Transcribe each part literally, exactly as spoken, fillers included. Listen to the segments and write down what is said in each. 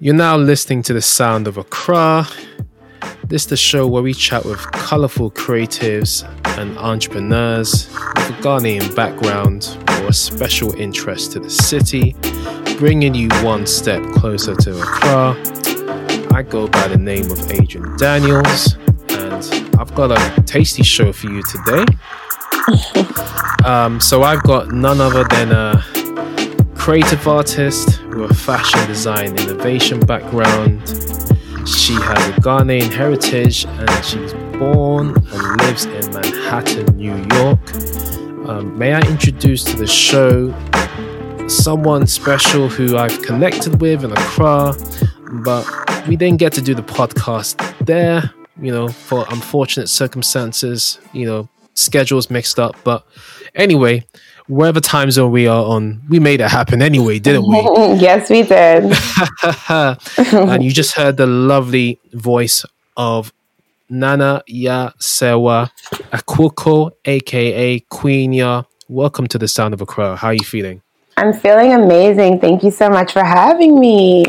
You're now listening to the sound of Accra. This is the show where we chat with colourful creatives and entrepreneurs with a Ghanaian background or a special interest to the city, bringing you one step closer to Accra. I go by the name of Adrian Daniels, and I've got a tasty show for you today. Um, so I've got none other than a creative artist with a fashion design innovation background. She has a Ghanaian heritage and she's born and lives in Manhattan, New York. Um, may I introduce to the show someone special who I've connected with in Accra, but we didn't get to do the podcast there, you know, for unfortunate circumstances, you know, schedules mixed up. But anyway, wherever time zone we are on, we made it happen anyway, didn't we? Yes, we did. And you just heard the lovely voice of Nana Yaa Serwaah Akuoku, aka Queen Yaa. Welcome to the Sound of Accra. How are you feeling? I'm feeling amazing. Thank you so much for having me.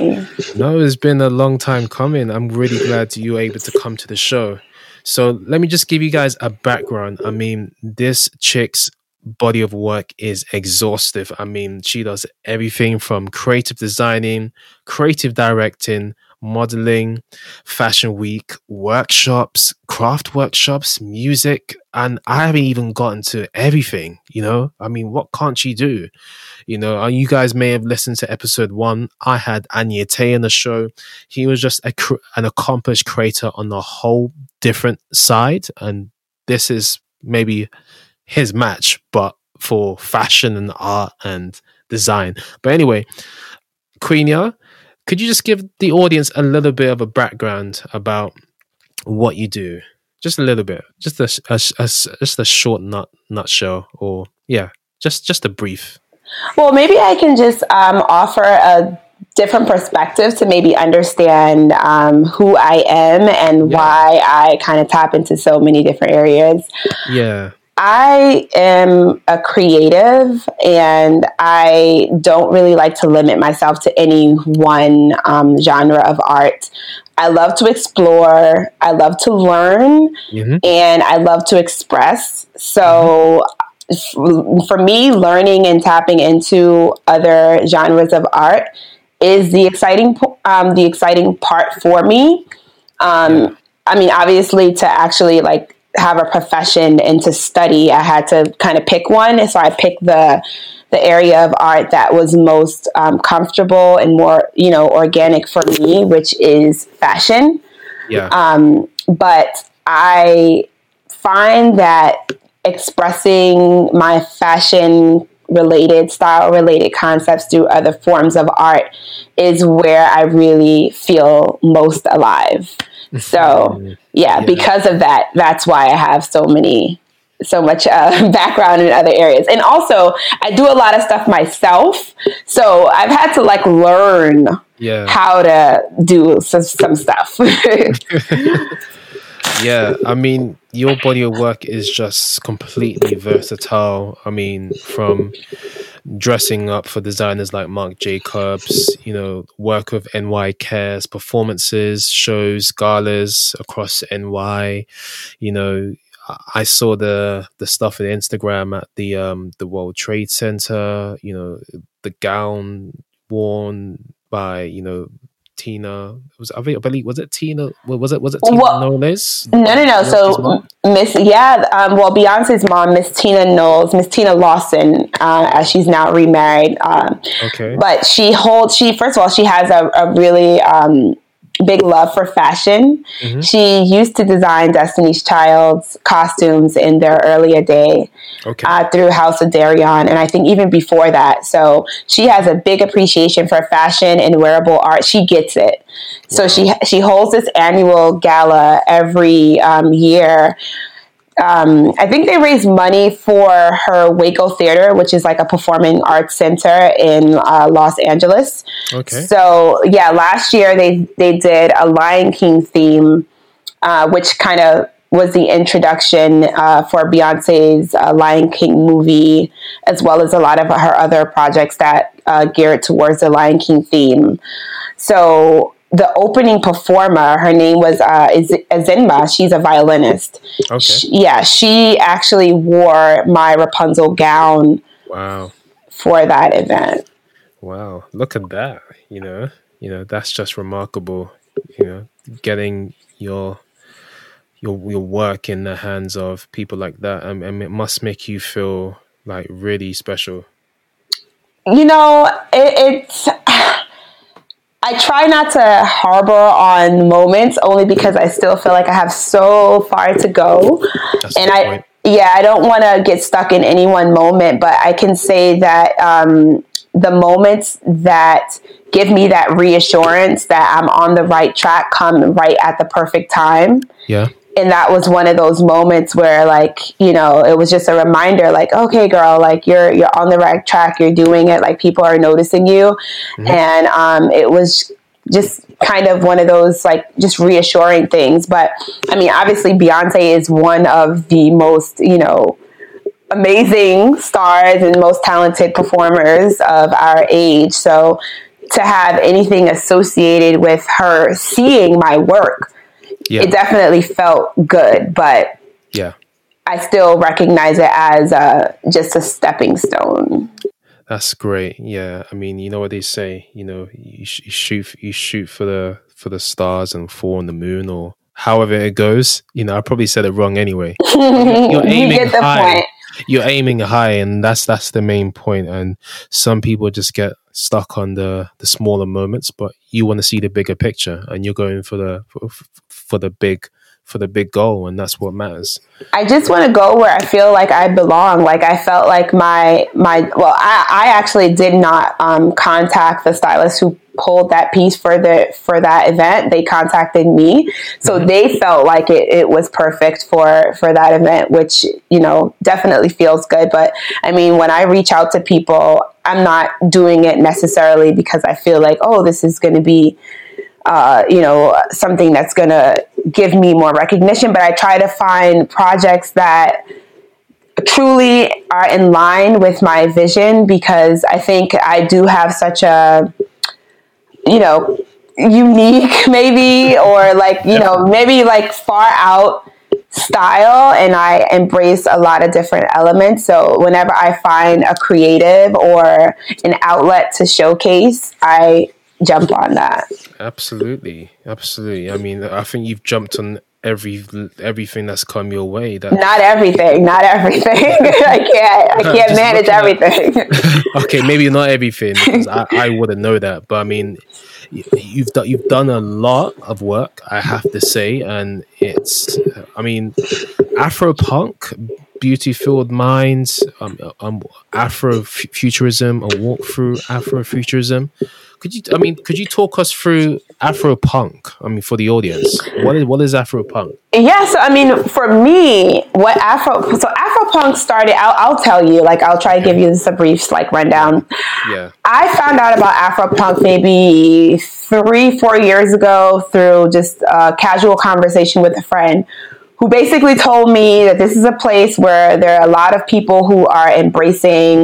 No, it's been a long time coming. I'm really glad you were able to come to the show. So let me just give you guys a background. I mean, this chick's body of work is exhaustive. I mean, she does everything from creative designing, creative directing, modeling, fashion week, workshops, craft workshops, music, and I haven't even gotten to everything, you know? I mean, what can't she do? You know, you guys may have listened to episode one. I had Anya Tay on the show. He was just a, an accomplished creator on a whole different side, and this is maybe his match, but for fashion and art and design. But anyway, Queen Yaa, could you just give the audience a little bit of a background about what you do? Just a little bit, just a, a, a just a short nut, nutshell, or yeah, just just a brief. Well, maybe I can just um, offer a different perspective to maybe understand um, who I am and yeah. why I kind of tap into so many different areas. Yeah. I am a creative and I don't really like to limit myself to any one um, genre of art. I love to explore, I love to learn, mm-hmm. and I love to express. So mm-hmm. f- for me, learning and tapping into other genres of art is the exciting po- um, the exciting part for me. Um, I mean, obviously, to actually like have a profession and to study, I had to kind of pick one. And so I picked the the area of art that was most um, comfortable and more, you know, organic for me, which is fashion. Yeah. Um, but I find that expressing my fashion related, style related concepts through other forms of art is where I really feel most alive. So yeah, yeah, because of that, that's why I have so many, so much uh, background in other areas. And also I do a lot of stuff myself. So I've had to like learn yeah. how to do some, some stuff. Yeah. I mean, your body of work is just completely versatile. I mean, from dressing up for designers like Marc Jacobs, you know, work with N Y Cares, performances, shows, galas across N Y. You know, I saw the the stuff on Instagram at the um the World Trade Center. You know, the gown worn by you know Tina was I believe was it Tina was it was it Tina well, Knowles? No, no, no. So Miss yeah, um, well Beyonce's mom, Miss Tina Knowles, Miss Tina Lawson, uh, as she's now remarried. Um, okay, but she holds she first of all she has a, a really um, big love for fashion. Mm-hmm. She used to design Destiny's Child's costumes in their earlier day okay. uh, through House of Darion, and I think even before that. So she has a big appreciation for fashion and wearable art. She gets it. So wow. she she holds this annual gala every um, year. Um, I think they raise money for her Waco Theater, which is like a performing arts center in uh, Los Angeles. Okay. So yeah, last year they, they did a Lion King theme, uh, which kind of was the introduction uh, for Beyonce's uh, Lion King movie, as well as a lot of her other projects that uh, geared towards the Lion King theme. So the opening performer, her name was uh, Azinba. She's a violinist. Okay. She, yeah, she actually wore my Rapunzel gown. Wow. For that event. Wow, look at that. You know, you know, that's just remarkable. You know, getting your your your work in the hands of people like that, and, and it must make you feel like really special. You know, it, it's. I try not to harbor on moments, only because I still feel like I have so far to go. That's and I, point. yeah, I don't want to get stuck in any one moment, but I can say that um, the moments that give me that reassurance that I'm on the right track come right at the perfect time. Yeah. And that was one of those moments where, like, you know, it was just a reminder, like, okay, girl, like, you're you're on the right track, you're doing it, like, people are noticing you. Mm-hmm. And um, it was just kind of one of those, like, just reassuring things. But, I mean, obviously, Beyonce is one of the most, you know, amazing stars and most talented performers of our age. So to have anything associated with her seeing my work, yeah. It definitely felt good, but yeah, I still recognize it as uh, just a stepping stone. That's great. Yeah, I mean, you know what they say. You know, you, sh- you shoot, you shoot for the for the stars and fall on the moon, or however it goes. You know, I probably said it wrong anyway. You're aiming you get the high. Point. You're aiming high, and that's that's the main point. And some people just get stuck on the the smaller moments, but you want to see the bigger picture, and you're going for the for, for the big for the big goal, and that's what matters. I just want to go where I feel like I belong. Like I felt like my my well, I, I actually did not um, contact the stylist who pulled that piece for the for that event. They contacted me, so mm-hmm. they felt like it, it was perfect for for that event, which, you know, definitely feels good. But I mean, when I reach out to people, I'm not doing it necessarily because I feel like, oh, this is going to be uh you know something that's going to give me more recognition, but I try to find projects that truly are in line with my vision, because I think I do have such a you know, unique maybe, or like, you know, maybe like far out style, and I embrace a lot of different elements. So whenever I find a creative or an outlet to showcase, I jump on that. Absolutely. Absolutely. I mean, I think you've jumped on every everything that's come your way. That not everything, not everything. I can't, I can't manage everything. At, okay, maybe not everything, because I, I wouldn't know that. But I mean, you've done you've done a lot of work, I have to say, and it's. I mean, Afropunk, Beauty-Filled Minds, um, um, Afrofuturism, a walkthrough Afrofuturism. Could you, I mean, could you talk us through Afropunk? I mean, for the audience, what is what is Afropunk? Yeah, so I mean, for me, what Afro, so Afropunk started. I'll, I'll tell you, like, I'll try to give you this a brief, like, rundown. Yeah, I found out about Afropunk maybe three, four years ago through just a casual conversation with a friend, who basically told me that this is a place where there are a lot of people who are embracing,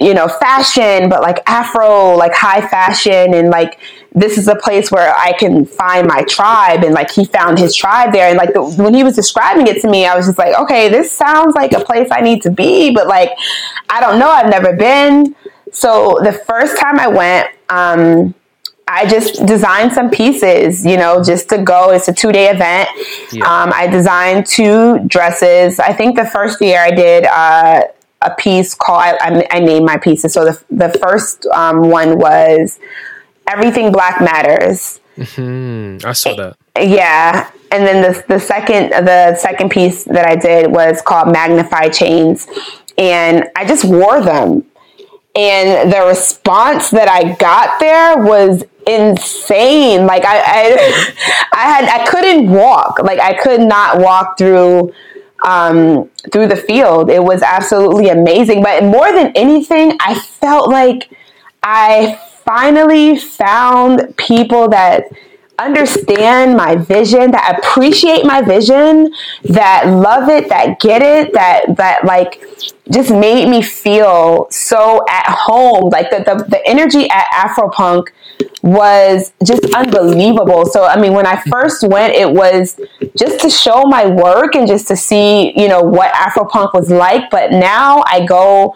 you know, fashion, but like Afro, like high fashion. And like, this is a place where I can find my tribe. And like, he found his tribe there. And like, the, when he was describing it to me, I was just like, okay, this sounds like a place I need to be, but like, I don't know. I've never been. So the first time I went, um, I just designed some pieces, you know, just to go. It's a two-day event. Yeah. Um, I designed two dresses. I think the first year I did uh, a piece called, I, I, I named my pieces. So the, the first um, one was Everything Black Matters. Mm-hmm. I saw that. Yeah. And then the the second the second piece that I did was called Magnify Chains. And I just wore them. And the response that I got there was insane. Like I, I, I had, I couldn't walk. Like I could not walk through, um, through the field. It was absolutely amazing. But more than anything, I felt like I finally found people that understand my vision, that appreciate my vision, that love it, that get it, that that like just made me feel so at home. Like the the, the energy at Afropunk was just unbelievable. So I mean, when I first went, it was just to show my work and just to see, you know, what Afropunk was like. But now I go,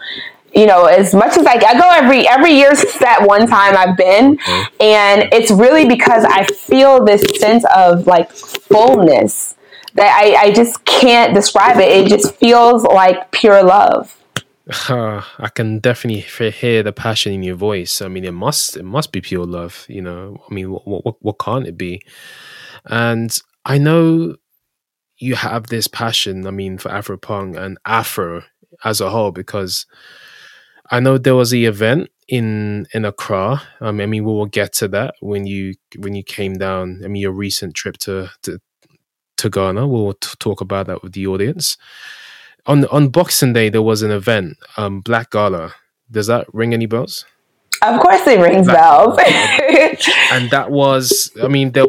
you know, as much as I, I go every every year since that one time I've been, and it's really because I feel this sense of like fullness that I, I just can't describe it. It just feels like pure love. Uh, I can definitely hear the passion in your voice. I mean, it must it must be pure love. You know, I mean, what what what can't it be? And I know you have this passion, I mean, for Afropunk and Afro as a whole, because I know there was the event in in Accra. Um, I mean, we will get to that when you when you came down. I mean, your recent trip to to, to Ghana. We'll t- talk about that with the audience. On on Boxing Day, there was an event, um, Black Gala. Does that ring any bells? Of course, it rings Black bells. And that was, I mean, there,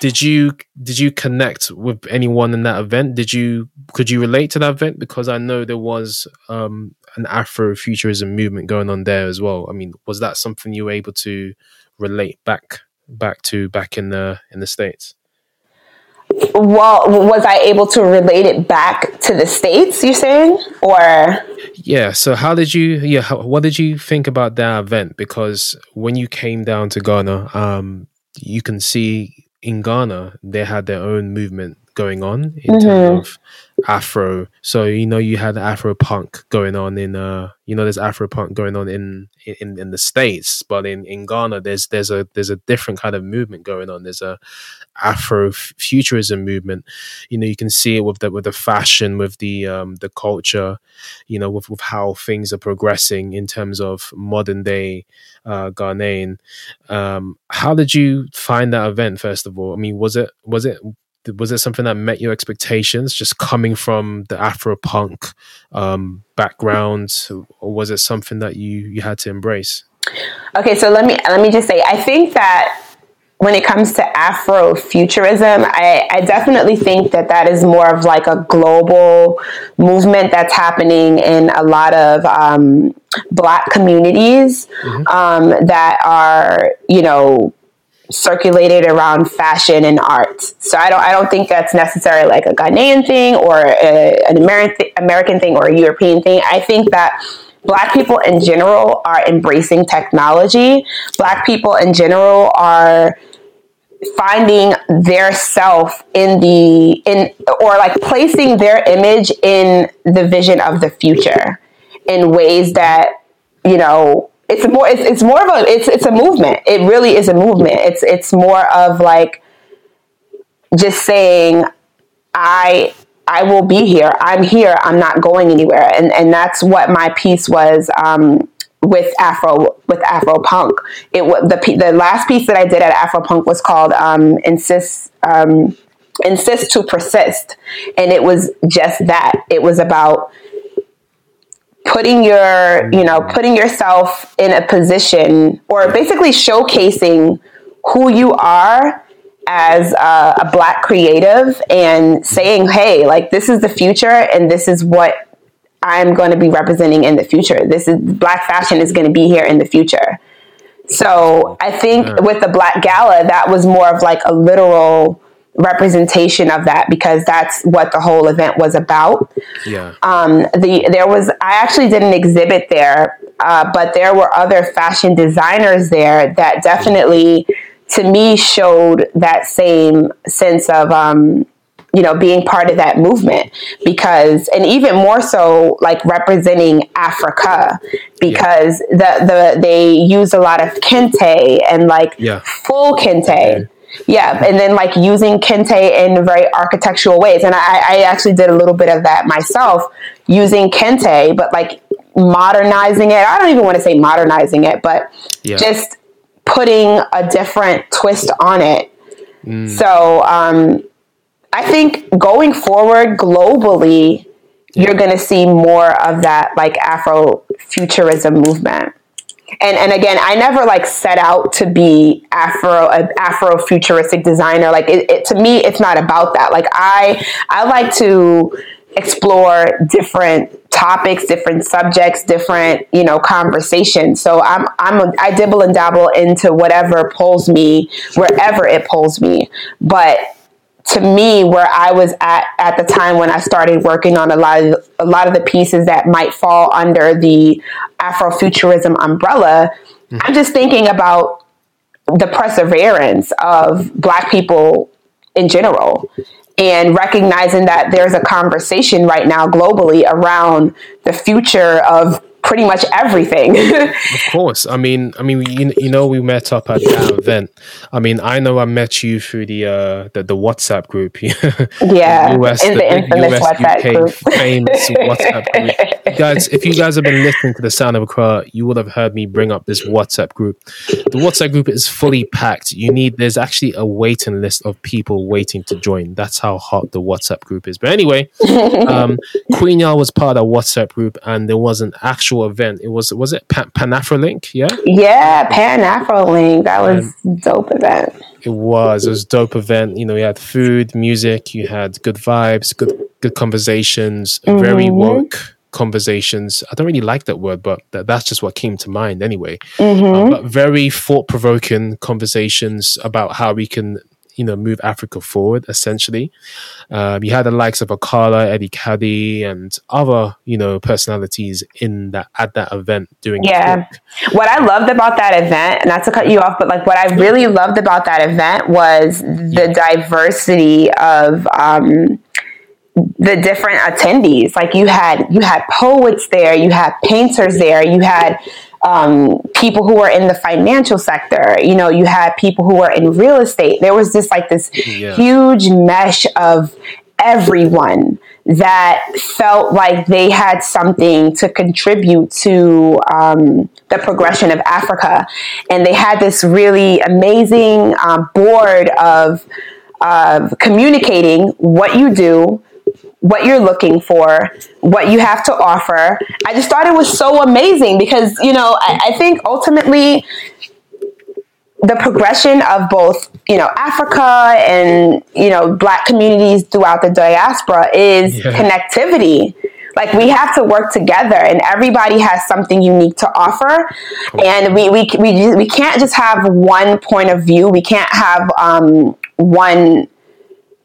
did you did you connect with anyone in that event? Did you could you relate to that event? Because I know there was. Um, an Afrofuturism movement going on there as well. I mean, was that something you were able to relate back back to back in the in the States? Well, was I able to relate it back to the States, you're saying? Or yeah, so how did you yeah how, what did you think about that event? Because when you came down to Ghana, um you can see in Ghana they had their own movement going on in mm-hmm. terms of Afro. So, you know, you had Afropunk going on in uh you know there's Afropunk going on in in, in the States, but in, in Ghana there's there's a there's a different kind of movement going on. There's a Afrofuturism movement. You know, you can see it with the with the fashion, with the um the culture, you know, with, with how things are progressing in terms of modern day uh Ghanaian. Um how did you find that event, first of all? I mean, was it was it was it something that met your expectations, just coming from the Afropunk um, background, or was it something that you, you had to embrace? Okay, so let me let me just say, I think that when it comes to Afrofuturism, I, I definitely think that that is more of like a global movement that's happening in a lot of um, Black communities mm-hmm. um, that are, you know, circulated around fashion and art. So I don't I don't think that's necessarily like a Ghanaian thing or a, an American American thing or a European thing. I think that Black people in general are embracing technology. Black people in general are finding their self in the in or like placing their image in the vision of the future in ways that, you know, It's more. It's, it's more of a. It's it's a movement. It really is a movement. It's it's more of like just saying, I I will be here. I'm here. I'm not going anywhere. And and that's what my piece was um, with Afro with Afropunk. It was the the last piece that I did at Afropunk was called um, Insist um, Insist to Persist, and it was just that. It was about putting your, you know, putting yourself in a position, or basically showcasing who you are as a, a Black creative, and saying, hey, like, this is the future, and this is what I'm going to be representing in the future. This is Black fashion is going to be here in the future. So I think yeah. with the Black Gala, that was more of like a literal representation of that, because that's what the whole event was about. Yeah. Um, the there was I actually did an exhibit there, uh, but there were other fashion designers there that definitely, to me, showed that same sense of um, you know, being part of that movement, because, and even more so, like representing Africa, because yeah. the the they used a lot of kente and like yeah. full kente. Okay. Yeah, and then like using kente in very architectural ways. And I, I actually did a little bit of that myself, using kente, but like modernizing it. I don't even want to say modernizing it, but yeah. just putting a different twist on it. Mm. So um, I think going forward globally, yeah. you're going to see more of that like Afrofuturism movement. And and again, I never like set out to be Afro, an Afrofuturistic designer. Like it, it, to me, it's not about that. Like I, I like to explore different topics, different subjects, different, you know, conversations. So I'm, I'm, a, I dibble and dabble into whatever pulls me, wherever it pulls me. But to me, where I was at at the time when I started working on a lot of a lot of the pieces that might fall under the Afrofuturism umbrella, mm-hmm. I'm just thinking about the perseverance of Black people in general, and recognizing that there's a conversation right now globally around the future of pretty much everything. Of course. I mean, I mean, you, you know, we met up at that event. I mean, I know I met you through the uh, the, the WhatsApp group. Yeah, the U S, in the, the infamous U S, WhatsApp U K group, famous WhatsApp group. You guys, if you guys have been listening to the Sound of Accra, you would have heard me bring up this WhatsApp group. The WhatsApp group is fully packed. You need there's actually a waiting list of people waiting to join. That's how hot the WhatsApp group is. But anyway, um, Queen Yaa was part of the WhatsApp group, and there was an actual event. It was was it Pan-Afro Link? Yeah, yeah, Pan-Afro Link. That was and dope event. It was. It was a dope event. You know, you had food, music. You had good vibes, good good conversations. Mm-hmm. Very woke conversations. I don't really like that word, but th- that's just what came to mind anyway. Mm-hmm. Uh, but very thought provoking conversations about how we can, you know, move Africa forward, essentially. Um, you had the likes of Akala, Eddie Kadi, and other, you know, personalities in that at that event doing yeah. it. What I loved about that event, not to cut you off, but like what I really loved about that event was the yeah. diversity of um, the different attendees. Like you had you had poets there, you had painters there, you had um people who were in the financial sector, you know, you had people who were in real estate. There was just like this yeah. huge mesh of everyone that felt like they had something to contribute to um the progression of Africa. And they had this really amazing um, board of of communicating what you do, what you're looking for, what you have to offer. I just thought it was so amazing because, you know, I, I think ultimately the progression of both, you know, Africa and, you know, Black communities throughout the diaspora is yeah. connectivity. Like we have to work together, and everybody has something unique to offer. And we we we, we can't just have one point of view. We can't have um, one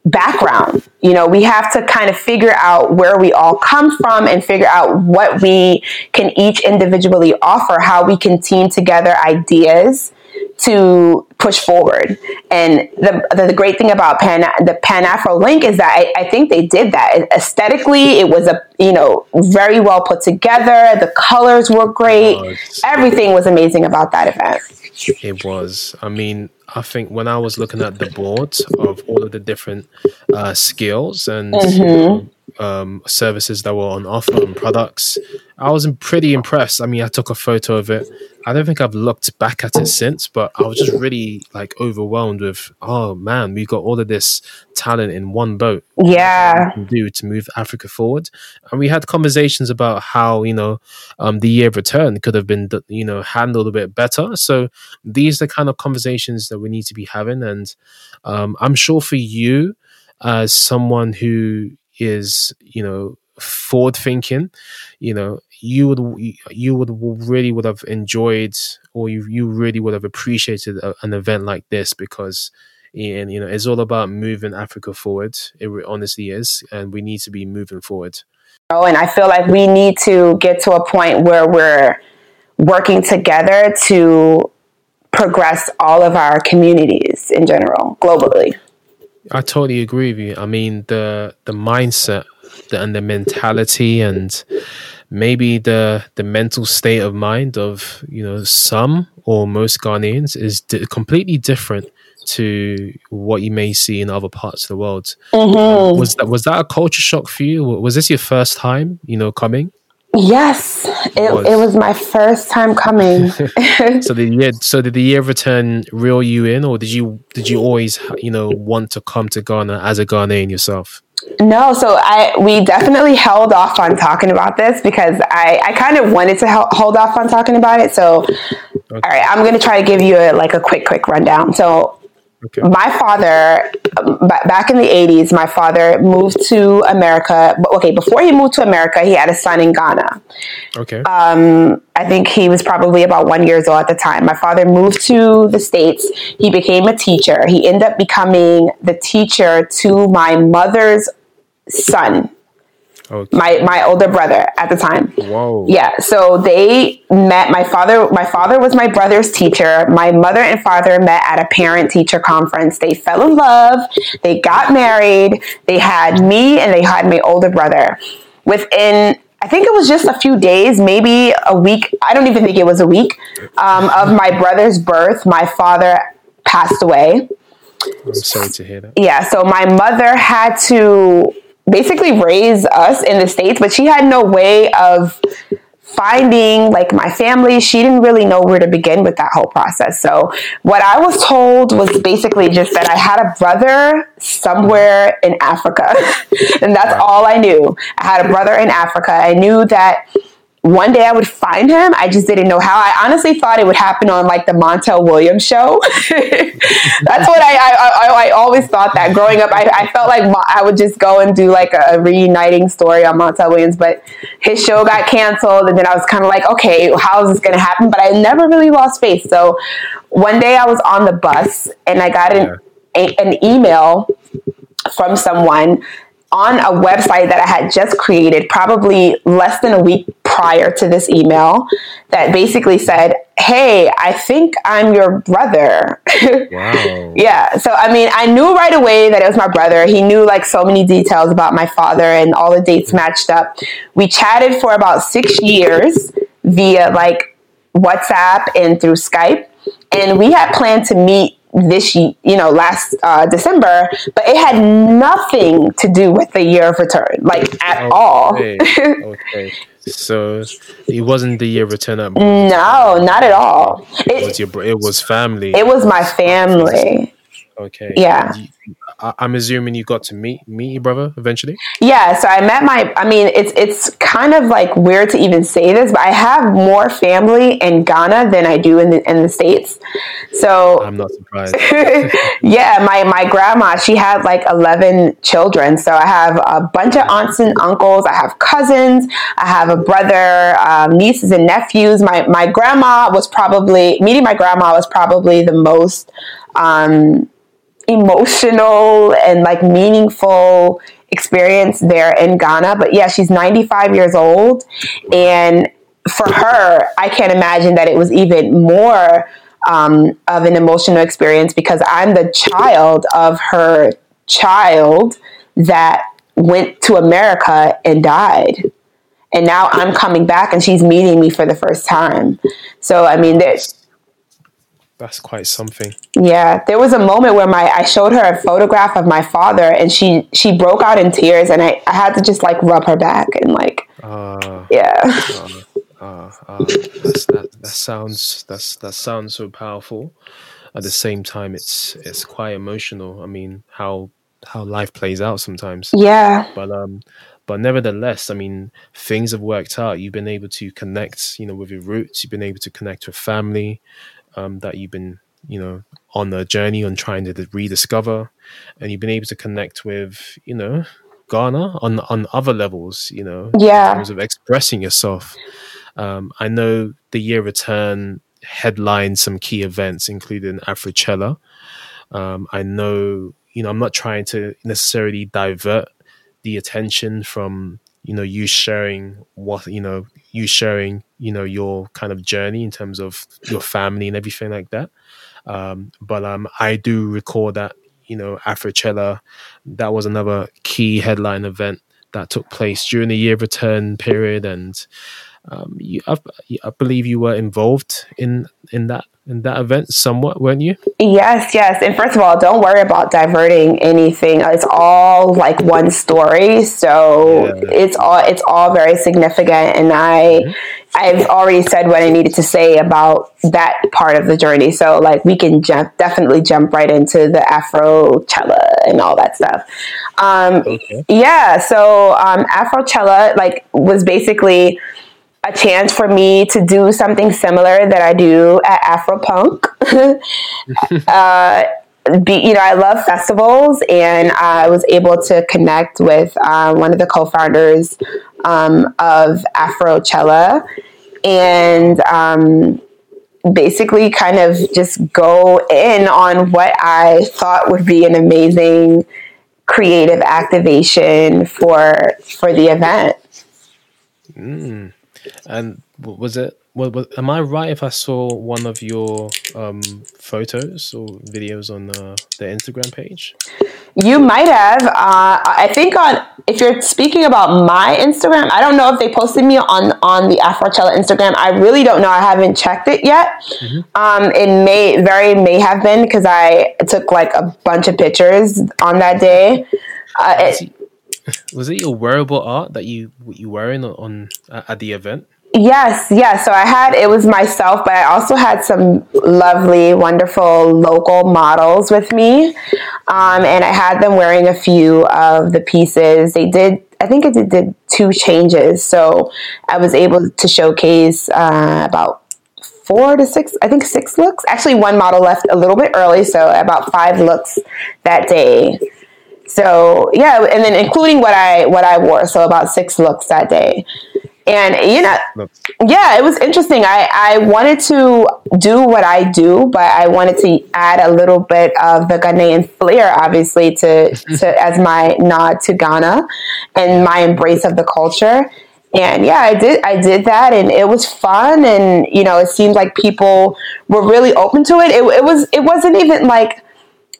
background. You know, we have to kind of figure out where we all come from and figure out what we can each individually offer, how we can team together ideas to push forward. And the the, the great thing about Pan the Pan-Afro Link is that I, I think they did that aesthetically. It was a you know very well put together. The colors were great. Oh, everything was amazing about that event. It was. I mean, I think when I was looking at the board of all of the different uh, skills and mm-hmm. um, services that were on offer and products, I was pretty impressed. I mean, I took a photo of it. I don't think I've looked back at it since, but I was just really like overwhelmed with, oh man, we got all of this talent in one boat. Yeah. What we can do to move Africa forward. And we had conversations about how, you know, um, the year of return could have been, you know, handled a bit better. So these are the kind of conversations that we need to be having. And um, I'm sure for you, as someone who is, you know, forward thinking, you know, you would you would really would have enjoyed, or you you really would have appreciated a, an event like this, because and you know it's all about moving Africa forward. It honestly is, and we need to be moving forward. Oh, and I feel like we need to get to a point where we're working together to progress all of our communities in general globally. I totally agree with you. I mean, the the mindset the, and the mentality and maybe the the mental state of mind of, you know, some or most Ghanaians is di- completely different to what you may see in other parts of the world. Mm-hmm. Um, was that was that a culture shock for you? Was this your first time, you know, coming? Yes, it, it, was. it was my first time coming. So the year, so did the year of return reel you in, or did you did you always, you know, want to come to Ghana as a Ghanaian yourself? No, so I we definitely held off on talking about this because I, I kind of wanted to hel- hold off on talking about it. So, okay. All right, I'm going to try to give you a, like a quick, quick rundown. So okay. My father, b- back in the eighties, my father moved to America. Okay, before he moved to America, he had a son in Ghana. Okay. Um, I think he was probably about one year old at the time. My father moved to the States. He became a teacher. He ended up becoming the teacher to my mother's son. Okay. My my older brother at the time. Whoa. Yeah. So they met. My father. My father was my brother's teacher. My mother and father met at a parent-teacher conference. They fell in love. They got married. They had me, and they had my older brother. Within, I think it was just a few days, maybe a week. I don't even think it was a week um, of my brother's birth. My father passed away. I'm sorry to hear that. Yeah. So my mother had to basically raise us in the States, but she had no way of finding like my family. She didn't really know where to begin with that whole process. So what I was told was basically just that I had a brother somewhere in Africa and that's all I knew. I had a brother in Africa. I knew that one day I would find him. I just didn't know how. I honestly thought it would happen on like the Montel Williams show. That's what I, I, I, I always thought that growing up. I, I felt like I would just go and do like a, a reuniting story on Montel Williams, but his show got canceled. And then I was kind of like, okay, how is this going to happen? But I never really lost faith. So one day I was on the bus and I got an, a, an email from someone on a website that I had just created probably less than a week prior to this email that basically said, hey, I think I'm your brother. Wow. Yeah. So, I mean, I knew right away that it was my brother. He knew like so many details about my father and all the dates matched up. We chatted for about six years via like WhatsApp and through Skype. And we had planned to meet this, you know, last uh, December, but it had nothing to do with the year of return, like at okay. all. Okay. So it wasn't the year of return. Up. No, not at all. It, it was your, it was family. It was my family. Okay. Yeah. I'm assuming you got to meet meet your brother eventually. Yeah. So I met my. I mean, it's it's kind of like weird to even say this, but I have more family in Ghana than I do in the in the States. So I'm not surprised. Yeah, my my grandma, she had like eleven children. So I have a bunch of aunts and uncles. I have cousins. I have a brother, um, nieces and nephews. My my grandma was probably meeting my grandma was probably the most. Um, emotional and like meaningful experience there in Ghana. But yeah, she's ninety-five years old. And for her, I can't imagine that it was even more um, of an emotional experience because I'm the child of her child that went to America and died. And now I'm coming back and she's meeting me for the first time. So, I mean, there's, that's quite something. Yeah, there was a moment where my I showed her a photograph of my father, and she she broke out in tears, and I, I had to just like rub her back and like uh, yeah. Uh, uh, uh, that's, that that sounds that's that sounds so powerful. At the same time, it's it's quite emotional. I mean, how how life plays out sometimes. Yeah. But um. But nevertheless, I mean, things have worked out. You've been able to connect, you know, with your roots. You've been able to connect with family. Um, that you've been, you know, on a journey on trying to rediscover, and you've been able to connect with, you know, Ghana on on other levels, you know, yeah, in terms of expressing yourself. Um, I know the year return headlined some key events, including Afrochella. Um, I know, you know, I'm not trying to necessarily divert the attention from, you know, you sharing what, you know, you sharing, you know, your kind of journey in terms of your family and everything like that. Um, but um, I do recall that, you know, Afrochella, that was another key headline event that took place during the year return period. And um, you, I, I believe you were involved in, in that. In that event somewhat, weren't you? Yes, yes. And first of all, don't worry about diverting anything. It's all like one story. So yeah. it's all it's all very significant. And I, I've already said what I needed to say about that part of the journey. So like we can jump, definitely jump right into the Afrochella and all that stuff. Um, okay. Yeah. So um, Afrochella like was basically a chance for me to do something similar that I do at Afropunk. uh, be, you know, I love festivals, and I was able to connect with uh, one of the co-founders um, of Afrochella, and um, basically kind of just go in on what I thought would be an amazing creative activation for for the event. Mm. And was it, was, was, am I right if I saw one of your um, photos or videos on uh, the Instagram page? You might have. Uh, I think on, if you're speaking about my Instagram, I don't know if they posted me on, on the Afrochella Instagram. I really don't know. I haven't checked it yet. Mm-hmm. Um, it may, very may have been because I took like a bunch of pictures on that day. Uh, it, Was it your wearable art that you you wearing on, on at the event? Yes, yes. So I had, it was myself, but I also had some lovely, wonderful local models with me, um, and I had them wearing a few of the pieces. They did, I think it did, did two changes, so I was able to showcase uh, about four to six, I think six looks. Actually, one model left a little bit early, so about five looks that day. So yeah, and then including what I what I wore, so about six looks that day. And you know, yeah, it was interesting. I, I wanted to do what I do, but I wanted to add a little bit of the Ghanaian flair, obviously, to, to as my nod to Ghana and my embrace of the culture. And yeah, I did I did that, and it was fun, and you know, it seemed like people were really open to it. It, it was it wasn't even like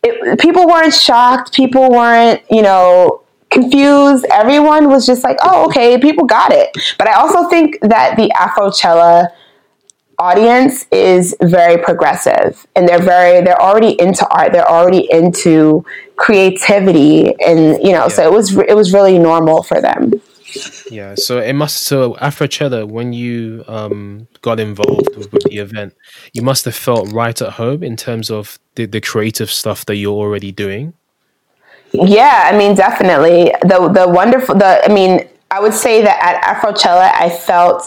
It, people weren't shocked. People weren't, you know, confused. Everyone was just like, oh, okay, people got it. But I also think that the Afrochella audience is very progressive, and they're very, they're already into art. They're already into creativity. And, you know, yeah. so it was, it was really normal for them. Yeah. So it must, so Afrochella, when you um, got involved with the event, you must have felt right at home in terms of The, the creative stuff that you're already doing? Yeah, I mean, definitely. The the wonderful, the I mean, I would say that at Afrochella, I felt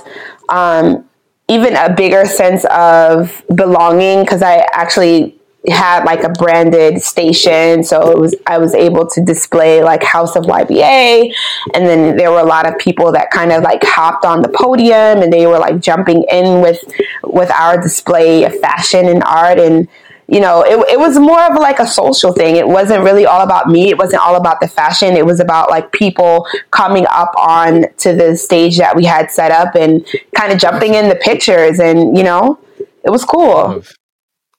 um, even a bigger sense of belonging, because I actually had like a branded station, so it was I was able to display like House of Y B A, and then there were a lot of people that kind of like hopped on the podium, and they were like jumping in with with our display of fashion and art, and you know, it it was more of like a social thing. It wasn't really all about me. It wasn't all about the fashion. It was about like people coming up on to the stage that we had set up and kind of jumping in the pictures. And, you know, it was cool. Love.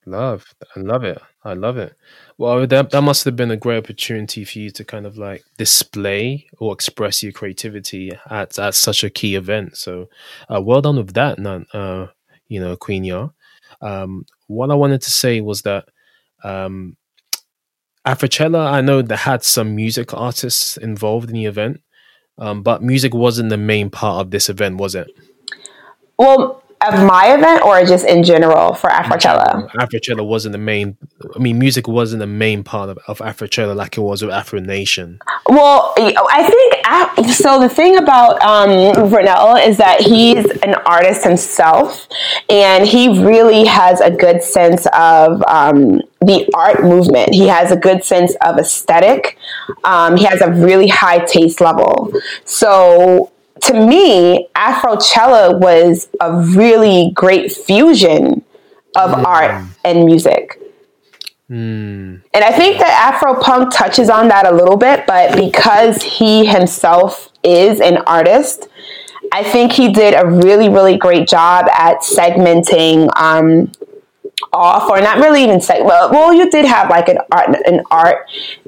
Love. I love it. I love it. Well, that, that must have been a great opportunity for you to kind of like display or express your creativity at, at such a key event. So uh, well done with that, uh, you know, Queen Yaa. Um, what I wanted to say was that um, Afrochella, I know that had some music artists involved in the event, um, but music wasn't the main part of this event, was it? Well, of my event or just in general for Afrochella? Afrochella wasn't the main, I mean, music wasn't the main part of, of Afrochella like it was with Afro Nation. Well, I think, so the thing about um, Vernel is that he's an artist himself, and he really has a good sense of um, the art movement. He has a good sense of aesthetic. Um, he has a really high taste level. So to me, Afrochella was a really great fusion of mm. art and music. Mm. And I think that Afropunk touches on that a little bit, but because he himself is an artist, I think he did a really, really great job at segmenting um, off, or not really even seg- well, well, you did have like an art, an art,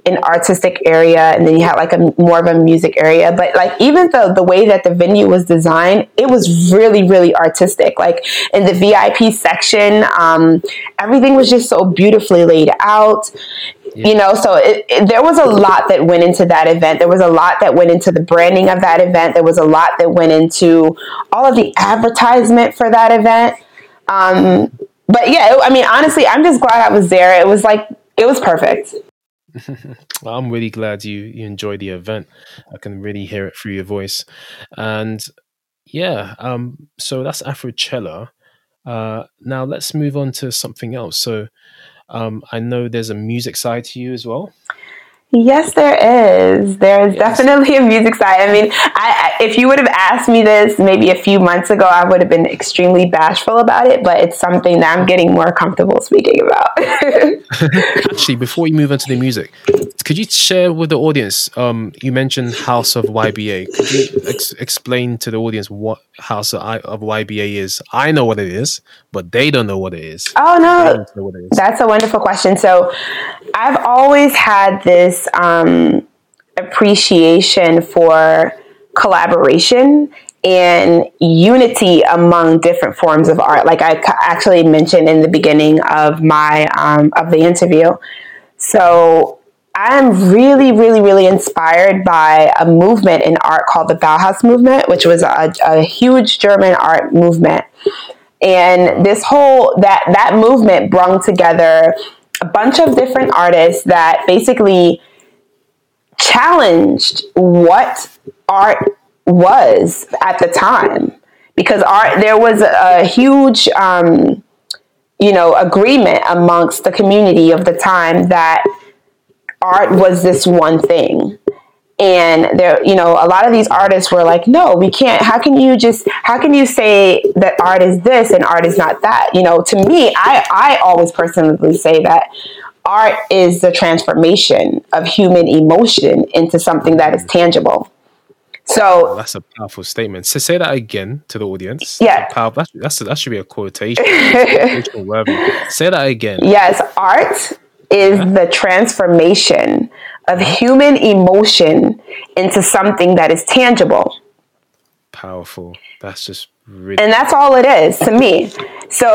an artistic area, and then you had like a more of a music area. But like even though the way that the venue was designed, it was really, really artistic. Like in the V I P section, um, everything was just so beautifully laid out. Yeah. You know, so it, it, there was a lot that went into that event. There was a lot that went into the branding of that event. There was a lot that went into all of the advertisement for that event. Um, but yeah, it, I mean, honestly, I'm just glad I was there. It was like, it was perfect. Well, I'm really glad you, you enjoyed the event. I can really hear it through your voice. And yeah, um, so that's Afrochella. Uh, now let's move on to something else. So, Um, I know there's a music side to you as well. Yes, there is. There is yes. definitely a music side. I mean, I, I, if you would have asked me this maybe a few months ago, I would have been extremely bashful about it, but it's something that I'm getting more comfortable speaking about. Actually, before you move on to the music, could you share with the audience, um, you mentioned House of Y B A. Could you ex- explain to the audience what House of, I- of Y B A is? I know what it is, but they don't know what it is. Oh, no. That's a wonderful question. So I've always had this Um, appreciation for collaboration and unity among different forms of art. Like I ca- actually mentioned in the beginning of my um, of the interview. So I'm really, really, really inspired by a movement in art called the Bauhaus movement, which was a, a huge German art movement. And this whole that that movement brought together a bunch of different artists that basically challenged what art was at the time, because art, there was a, a huge, um, you know, agreement amongst the community of the time that art was this one thing. And there, you know, a lot of these artists were like, no, we can't. How can you just, how can you say that art is this and art is not that? You know, to me, I, I always personally say that art is the transformation of human emotion into something that is tangible. So oh, that's a powerful statement. So say that again to the audience. Yeah. That's powerful, that's, that's a, that should be a quotation. Say that again. Yes. Art is yeah. the transformation of human emotion into something that is tangible. Powerful. That's just really... And that's all it is to me. So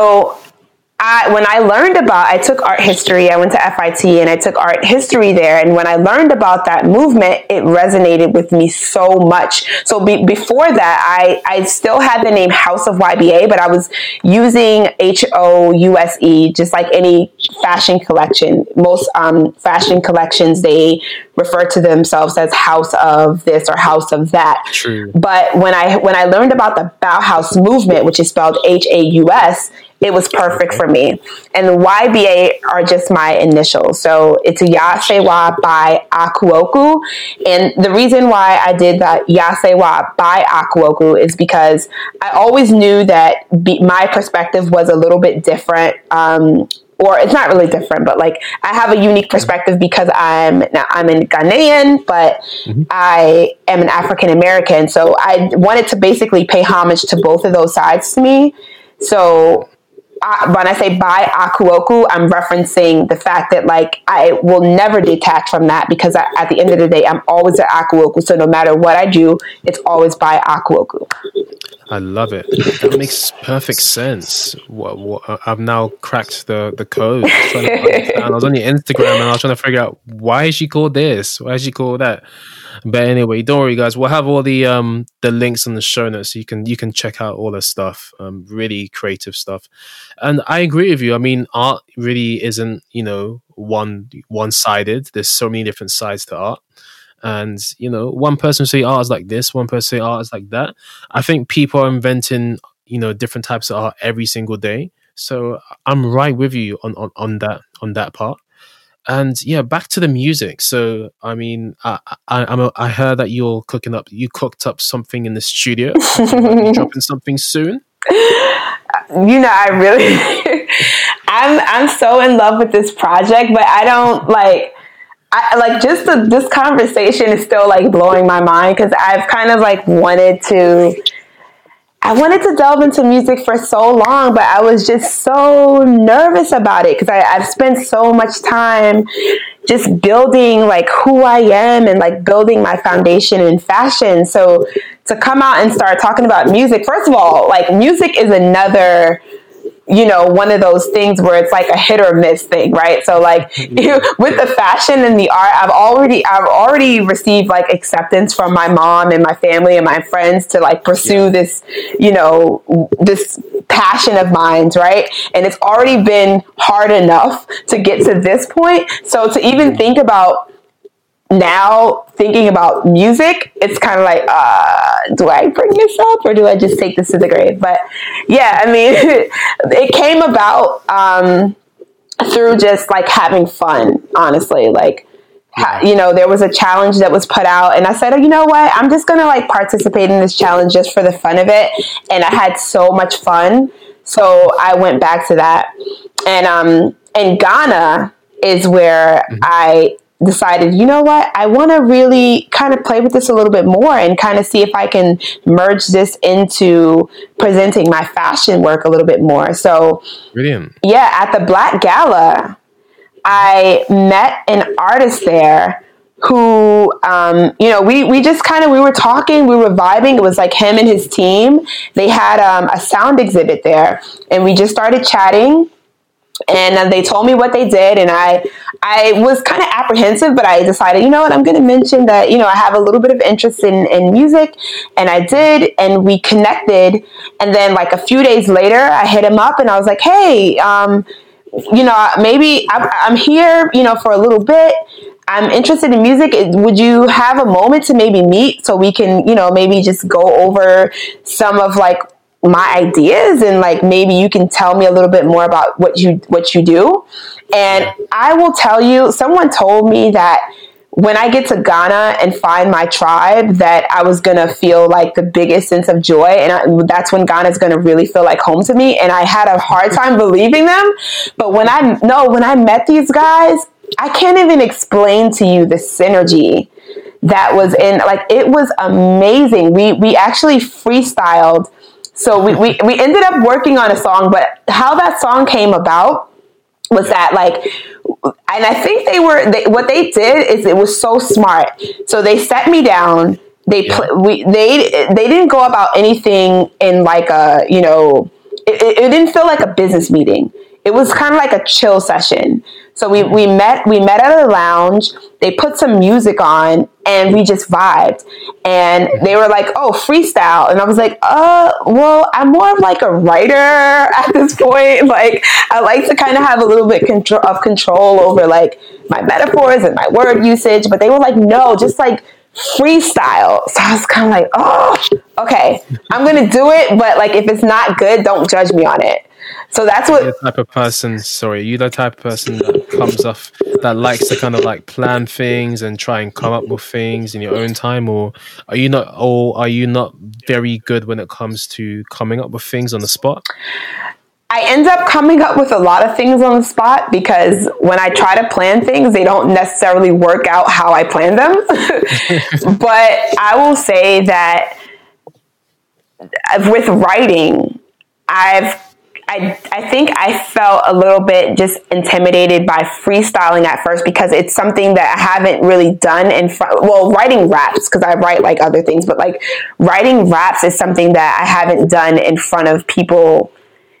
I, when I learned about, I took art history, I went to F I T and I took art history there. And when I learned about that movement, it resonated with me so much. So be, before that, I, I still had the name House of Y B A, but I was using H O U S E, just like any fashion collection. Most um, fashion collections, they refer to themselves as house of this or house of that. True. But when I when I learned about the Bauhaus movement, which is spelled H A U S, it was perfect okay. for me. And the Y B A are just my initials. So it's Yaa Serwaah by Akuoku. And the reason why I did that Yaa Serwaah by Akuoku is because I always knew that be, my perspective was a little bit different. Um, or it's not really different, but like I have a unique perspective because I'm now I'm a Ghanaian, but mm-hmm. I am an African American. So I wanted to basically pay homage to both of those sides to me. So I, when I say by Akuoku, I'm referencing the fact that like I will never detach from that, because I, at the end of the day, I'm always at Akuoku. So no matter what I do, it's always by Akuoku. I love it. That makes perfect sense. What, what, I've now cracked the, the code. I was, I was on your Instagram and I was trying to figure out, why is she called this? Why is she called that? But anyway, don't worry, guys. We'll have all the um the links on the show notes, so you can you can check out all the stuff. Um, really creative stuff. And I agree with you. I mean, art really isn't, you know, one one sided. There's so many different sides to art. And, you know, one person say art is like this, one person say art is like that. I think people are inventing, you know, different types of art every single day. So I'm right with you on, on, on that on that part. And yeah, back to the music. So I mean, I I, I'm a, I heard that you're cooking up. You cooked up something in the studio. You're dropping something soon. You know, I really, I'm I'm so in love with this project, but I don't like. I, like just the, this conversation is still like blowing my mind, because I've kind of like wanted to, I wanted to delve into music for so long, but I was just so nervous about it, because I've spent so much time just building like who I am and like building my foundation in fashion. So to come out and start talking about music, first of all, like music is another you know, one of those things where it's like a hit or miss thing, right? So like with the fashion and the art, I've already, I've already received like acceptance from my mom and my family and my friends to like pursue yeah. this, you know, this passion of mine, right? And it's already been hard enough to get to this point. So to even think about now thinking about music, it's kind of like, uh, do I bring this up or do I just take this to the grave? But yeah, I mean, it came about, um, through just like having fun, honestly, like, ha- you know, there was a challenge that was put out and I said, oh, you know what, I'm just going to like participate in this challenge just for the fun of it. And I had so much fun. So I went back to that. And, um, and Ghana is where mm-hmm. I decided, you know what, I want to really kind of play with this a little bit more and kind of see if I can merge this into presenting my fashion work a little bit more. So brilliant. Yeah, at the Black Gala, I met an artist there who, um, you know, we, we just kind of, we were talking, we were vibing. It was like him and his team. They had um, a sound exhibit there and we just started chatting. And they told me what they did, and I I was kind of apprehensive, but I decided, you know what, I'm going to mention that, you know, I have a little bit of interest in, in music, and I did, and we connected, and then, like, a few days later, I hit him up, and I was like, hey, um, you know, maybe I'm, I'm here, you know, for a little bit, I'm interested in music. Would you have a moment to maybe meet so we can, you know, maybe just go over some of, like, my ideas and like maybe you can tell me a little bit more about what you what you do. And I will tell you, someone told me that when I get to Ghana and find my tribe, that I was gonna feel like the biggest sense of joy, and I, that's when Ghana's gonna really feel like home to me. And I had a hard time believing them, but when I no when I met these guys, I can't even explain to you the synergy that was in, like, it was amazing. We we actually freestyled. So we, we, we ended up working on a song, but how that song came about was that, like, and I think they were, they, what they did is it was so smart. So they set me down. They, yeah. pl- we, they, they didn't go about anything in like a, you know, it, it, it didn't feel like a business meeting. It was kind of like a chill session. So we, we met, we met at a lounge, they put some music on and we just vibed, and they were like, oh, freestyle. And I was like, uh, well, I'm more of like a writer at this point. Like, I like to kind of have a little bit control of control over like my metaphors and my word usage. But they were like, no, just like freestyle. So I was kind of like, oh, okay, I'm going to do it. But like, if it's not good, don't judge me on it. So that's what you're the type of person. Sorry, you the type of person that comes off that likes to kind of like plan things and try and come up with things in your own time, or are you not? Or are you not very good when it comes to coming up with things on the spot? I end up coming up with a lot of things on the spot because when I try to plan things, they don't necessarily work out how I planned them. But I will say that with writing, I've. I I think I felt a little bit just intimidated by freestyling at first because it's something that I haven't really done in front. Well, writing raps, because I write like other things, but like writing raps is something that I haven't done in front of people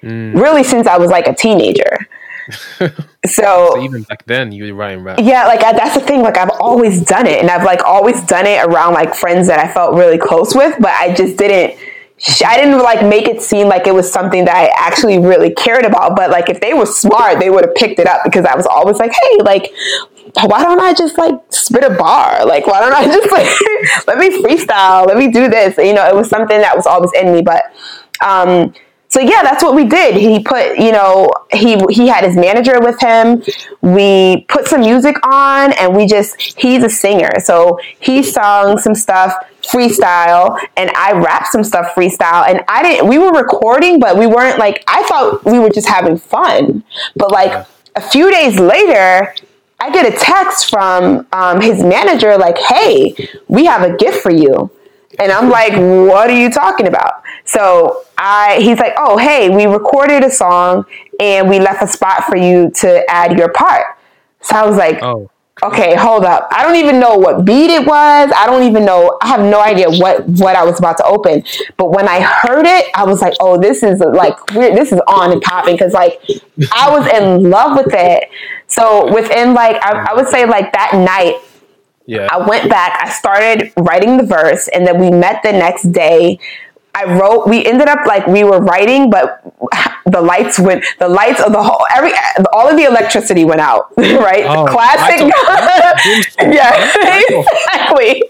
mm. really since I was like a teenager. so, so even back then you were writing raps. Yeah, like I, that's the thing. Like I've always done it, and I've like always done it around like friends that I felt really close with, but I just didn't. I didn't like make it seem like it was something that I actually really cared about, but like if they were smart, they would have picked it up because I was always like, hey, like, why don't I just like spit a bar? Like, why don't I just like, let me freestyle, let me do this. You know, it was something that was always in me, but, um, so yeah, that's what we did. He put, you know, he, he had his manager with him. We put some music on and we just, he's a singer. So he sung some stuff freestyle and I rapped some stuff freestyle, and I didn't, we were recording, but we weren't like, I thought we were just having fun. But like a few days later, I get a text from um, his manager, like, hey, we have a gift for you. And I'm like, what are you talking about? So I, he's like, oh, hey, we recorded a song and we left a spot for you to add your part. So I was like, oh, Okay, hold up. I don't even know what beat it was. I don't even know. I have no idea what, what I was about to open. But when I heard it, I was like, oh, this is like weird. This is on and popping because like I was in love with it. So within like, I, I would say like that night, yeah. I went back, I started writing the verse, and then we met the next day. I wrote, we ended up like we were writing, but the lights went, the lights of the whole, every, all of the electricity went out, right? Oh, classic. Yeah, exactly.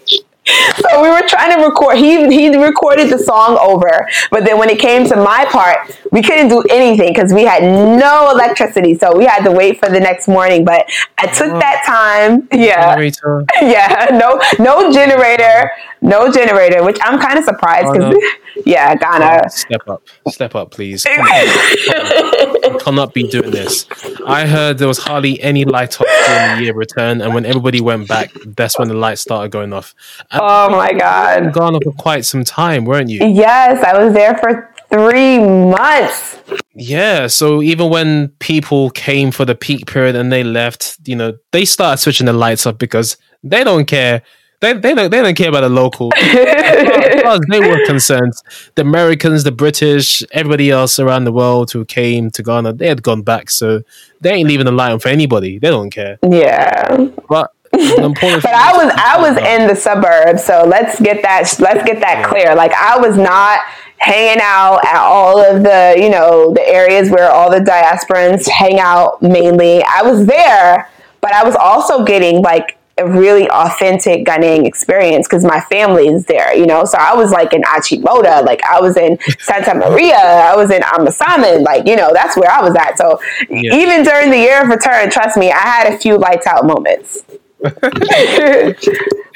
So we were trying to record, he, he recorded the song over, but then when it came to my part, we couldn't do anything because we had no electricity. So we had to wait for the next morning, but I took oh, that time. Yeah. Generator. Yeah. No, no generator, no generator, which I'm kind of surprised because... Oh, no. Yeah, Ghana. Oh, step up. Step up, please. I cannot be doing this. I heard there was hardly any light off during the year return, and when everybody went back, that's when the lights started going off. And oh, my God. You were gone for quite some time, weren't you? Yes, I was there for three months. Yeah, so even when people came for the peak period and they left, you know, they started switching the lights up because they don't care. They they don't they don't care about the locals. As far as they were concerned, the Americans, the British, everybody else around the world who came to Ghana, they had gone back, so they ain't leaving the light on for anybody. They don't care. Yeah, but but I was I was about. in the suburbs, so let's get that let's get that yeah. clear. Like I was not hanging out at all of the you know the areas where all the diasporans hang out mainly. I was there, but I was also getting like a really authentic Ghanaian experience because my family is there, you know? So I was like in Achimota, like I was in Santa Maria, I was in Amasaman, like, you know, that's where I was at. So yeah. even during the year of return, trust me, I had a few lights out moments.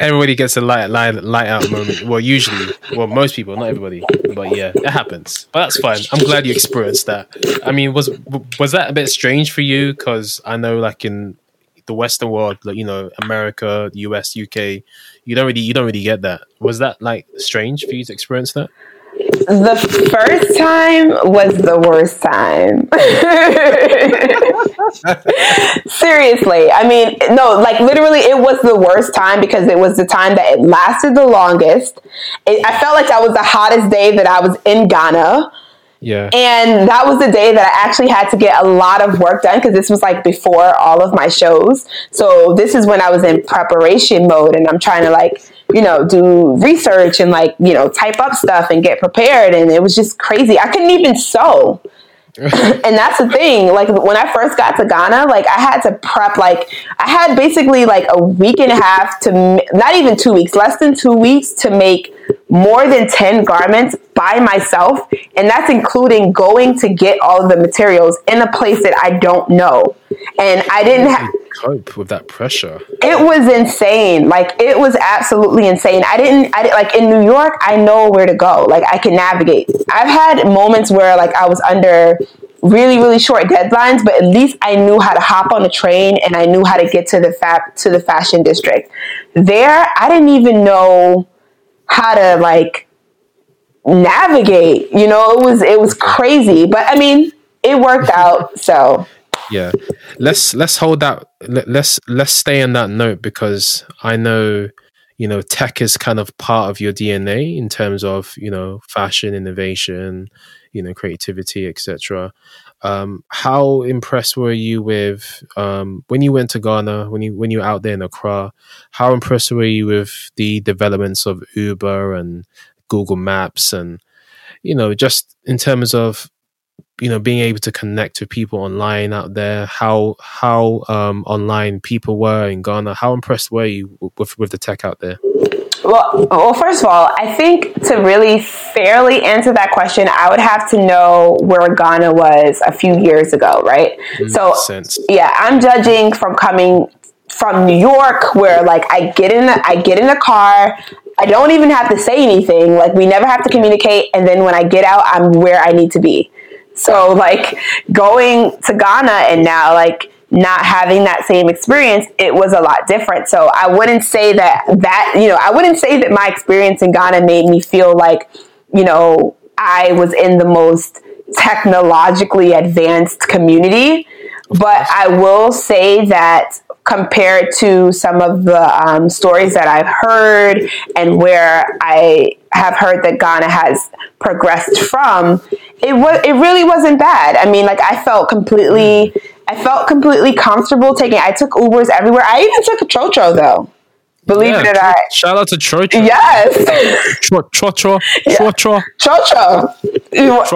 Everybody gets a light, light, light out moment. Well, usually, well, most people, not everybody, but yeah, it happens. But that's fine. I'm glad you experienced that. I mean, was, was that a bit strange for you? Cause I know like in, the Western world, like, you know, America, U S, U K, you don't really, you don't really get that. Was that like strange for you to experience that? The first time was the worst time. Seriously. I mean, no, like literally it was the worst time because it was the time that it lasted the longest. It, I felt like that was the hottest day that I was in Ghana. Yeah. And that was the day that I actually had to get a lot of work done because this was like before all of my shows. So this is when I was in preparation mode and I'm trying to like, you know, do research and like, you know, type up stuff and get prepared. And it was just crazy. I couldn't even sew. And that's the thing. Like when I first got to Ghana, like I had to prep, like I had basically like a week and a half to not even two weeks, less than two weeks to make more than ten garments by myself. And that's including going to get all of the materials in a place that I don't know. And I didn't have cope with that pressure. It was insane. Like it was absolutely insane. I didn't, I didn't, like in New York, I know where to go. Like I can navigate. I've had moments where like I was under really, really short deadlines, but at least I knew how to hop on a train and I knew how to get to the fab to the fashion district. There, I didn't even know how to like navigate. You know, it was it was crazy. But I mean, it worked out. So yeah, let's let's hold that. Let's let's stay on that note because I know, you know, tech is kind of part of your D N A in terms of, you know, fashion, innovation, you know, creativity, et cetera. Um, how impressed were you with um, when you went to Ghana, when you when you were out there in Accra? How impressed were you with the developments of Uber and Google Maps, and you know, just in terms of, you know, being able to connect with people online out there, how how um, online people were in Ghana? How impressed were you with, with the tech out there? Well, well, first of all, I think to really fairly answer that question, I would have to know where Ghana was a few years ago, right? Makes so, sense. Yeah, I'm judging from coming from New York, where like I get in, a, I get in a car. I don't even have to say anything. Like we never have to communicate, and then when I get out, I'm where I need to be. So like going to Ghana and now like not having that same experience, it was a lot different. So I wouldn't say that that, you know, I wouldn't say that my experience in Ghana made me feel like, you know, I was in the most technologically advanced community. But I will say that compared to some of the um, stories that I've heard and where I have heard that Ghana has progressed from, it was it really wasn't bad. I mean, like I felt completely, I felt completely comfortable taking. I took Ubers everywhere. I even took a Chocho though. Believe yeah, it or not. Shout out to Chocho. Yes. Chocho. Chocho. Chocho.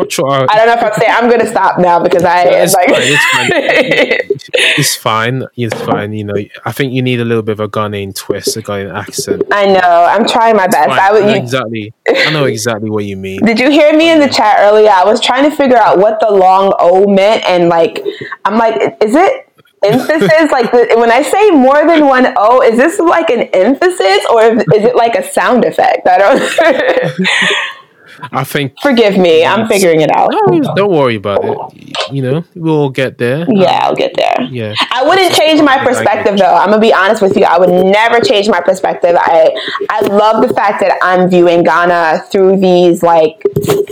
Chocho. I don't know if I'm saying. I'm gonna stop now because I yeah, it's like. Fine, it's, fine. it's fine. It's fine. You know, I think you need a little bit of a Ghanaian twist, a Ghanaian accent. I know. I'm trying my it's best. Fine. I would I you... exactly. I know exactly what you mean. Did you hear me in the chat earlier? I was trying to figure out what the long O meant, and like, I'm like, is it? Emphasis, like the, when I say more than one O, is this like an emphasis or is it like a sound effect? I don't. I think. Forgive me, I'm figuring it out. No, don't worry about it. You know, we'll get there. Yeah, I'll get there. Yeah. I wouldn't change my perspective though. I'm gonna be honest with you. I would never change my perspective. I I love the fact that I'm viewing Ghana through these like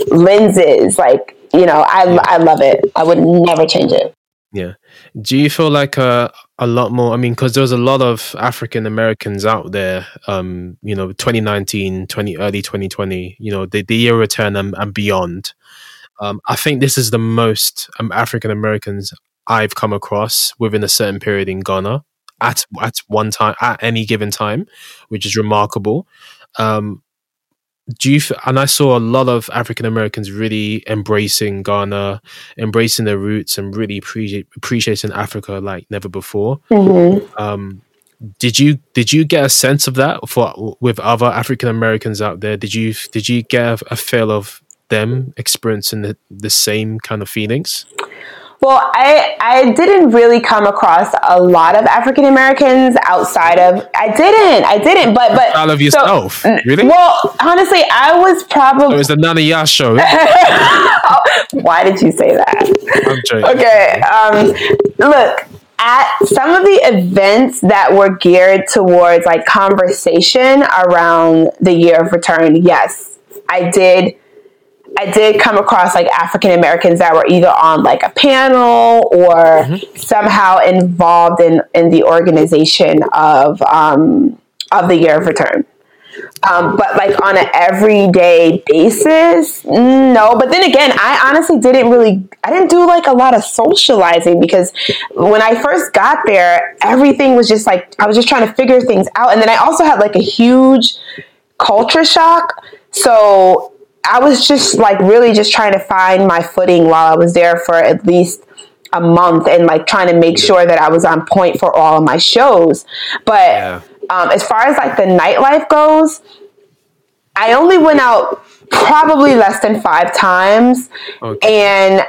lenses. Like you know, I I love it. I would never change it. Yeah. Do you feel like uh, a lot more, I mean, because there's a lot of African Americans out there, um, you know, twenty nineteen, twenty early twenty twenty, you know, the, the year return and, and beyond. Um, I think this is the most um, African Americans I've come across within a certain period in Ghana at at one time, at any given time, which is remarkable. Um, Do you f- and I saw a lot of African Americans really embracing Ghana, embracing their roots, and really pre- appreciating Africa like never before. Mm-hmm. Um, did you did you get a sense of that for with other African Americans out there? Did you did you get a, a feel of them experiencing the, the same kind of feelings? Well, I, I didn't really come across a lot of African Americans outside of I didn't I didn't but but all of yourself so, really well honestly I was probably it was the Nana Yaa show. Why did you say that? I'm joking. Okay, um, look at some of the events that were geared towards like conversation around the Year of Return. Yes, I did. I did come across like African Americans that were either on like a panel or mm-hmm. somehow involved in, in the organization of um, of the Year of Return. Um, but like on an everyday basis, no. But then again, I honestly didn't really, I didn't do like a lot of socializing because when I first got there, everything was just like, I was just trying to figure things out. And then I also had like a huge culture shock. So I was just like really just trying to find my footing while I was there for at least a month and like trying to make sure that I was on point for all of my shows. But yeah. um, as far as like the nightlife goes, I only went out probably less than five times. Okay. And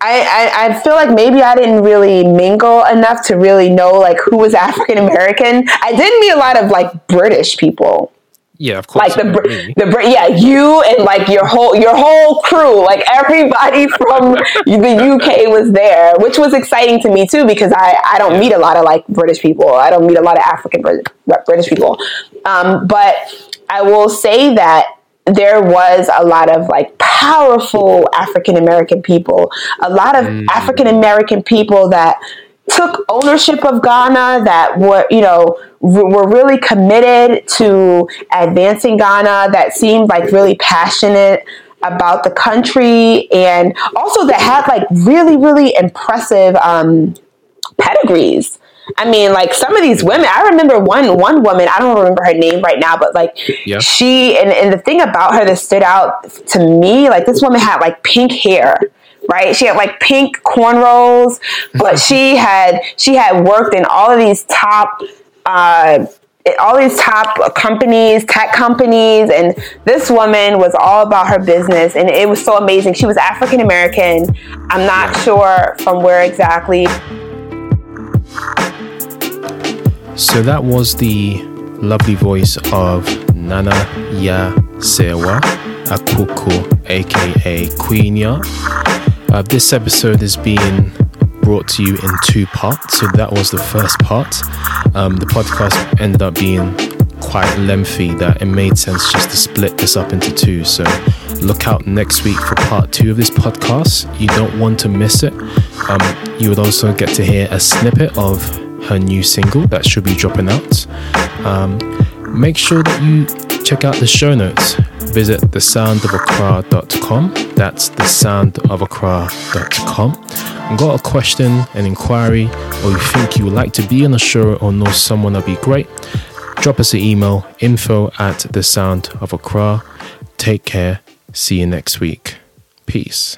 I, I, I feel like maybe I didn't really mingle enough to really know like who was African American. I did meet a lot of like British people. Yeah, of course. Like the really. the yeah, you and like your whole your whole crew, like everybody from the U K was there, which was exciting to me too because I, I don't yeah. meet a lot of like British people. I don't meet a lot of African British people. Um, but I will say that there was a lot of like powerful African American people, a lot of mm. African American people that took ownership of Ghana, that were, you know, were really committed to advancing Ghana, that seemed like really passionate about the country, and also that had like really, really impressive um, pedigrees. I mean, like some of these women, I remember one one woman, I don't remember her name right now, but like yeah. she, and, and the thing about her that stood out to me, like this woman had like pink hair. Right, she had like pink cornrows, but she had she had worked in all of these top, uh, all these top companies, tech companies, and this woman was all about her business, and it was so amazing. She was African American. I'm not sure from where exactly. So that was the lovely voice of Nana Yaa Serwaah Akuoku, aka Queen Yaa. Uh, this episode is being brought to you in two parts, so that was the first part. Um, the podcast ended up being quite lengthy that it made sense just to split this up into two, so look out next week for part two of this podcast. You don't want to miss it. Um, you would also get to hear a snippet of her new single that should be dropping out. Um, make sure that you check out the show notes. Visit the sound of accra dot com. That's the sound of accra dot com. Got a question, an inquiry, or you think you would like to be on the show or know someone that'd be great, drop us an email, info at the sound of accra. Take care. See you next week. Peace.